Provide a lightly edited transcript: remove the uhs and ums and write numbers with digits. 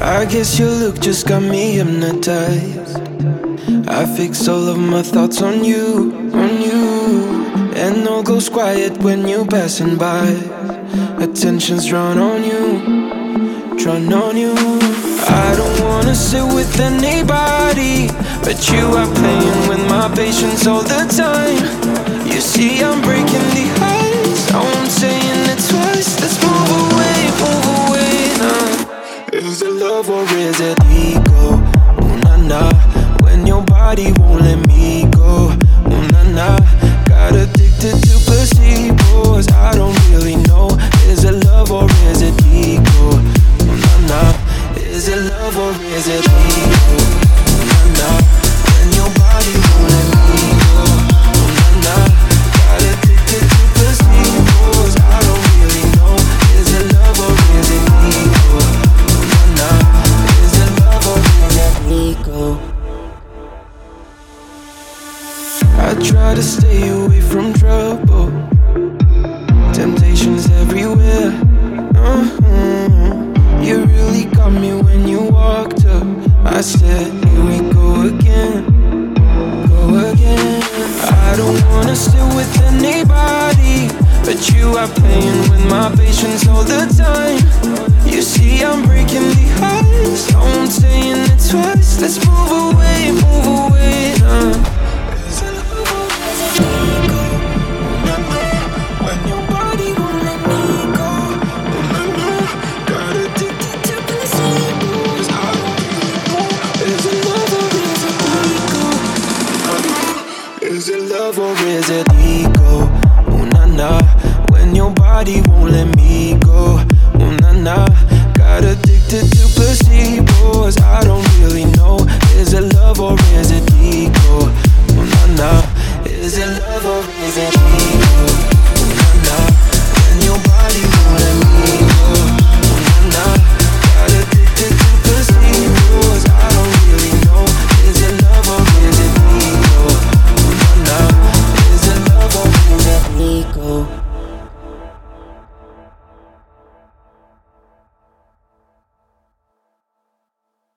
I guess your look just got me hypnotized. I fix all of my thoughts on you, on you. And all goes quiet when you're passing by. Attention's drawn on you, drawn on you. I don't wanna sit with anybody, but you are playing with my patience all the time. You see I'm breaking the ice, I'm saying it twice. Let's move away now. Is it love or is it ego? Oh na na. When your body won't let me go. Oh na na. Got addicted to placebos. I don't really know. Is it love or is it ego? Oh na na. Is it love or is it ego? Oh na na. When your body won't let me go. Oh na na. Got addicted to placebos. I don't really know. Is it love or is it ego? Oh na na. Is it love or is it ego? I try to stay away from trouble. Temptation's everywhere. You really got me when you walked up. I said, here we go again, go again. I don't wanna sit with anybody, but you are playing with my patience all the time. You see I'm breaking the ice, I'm saying it twice. Let's move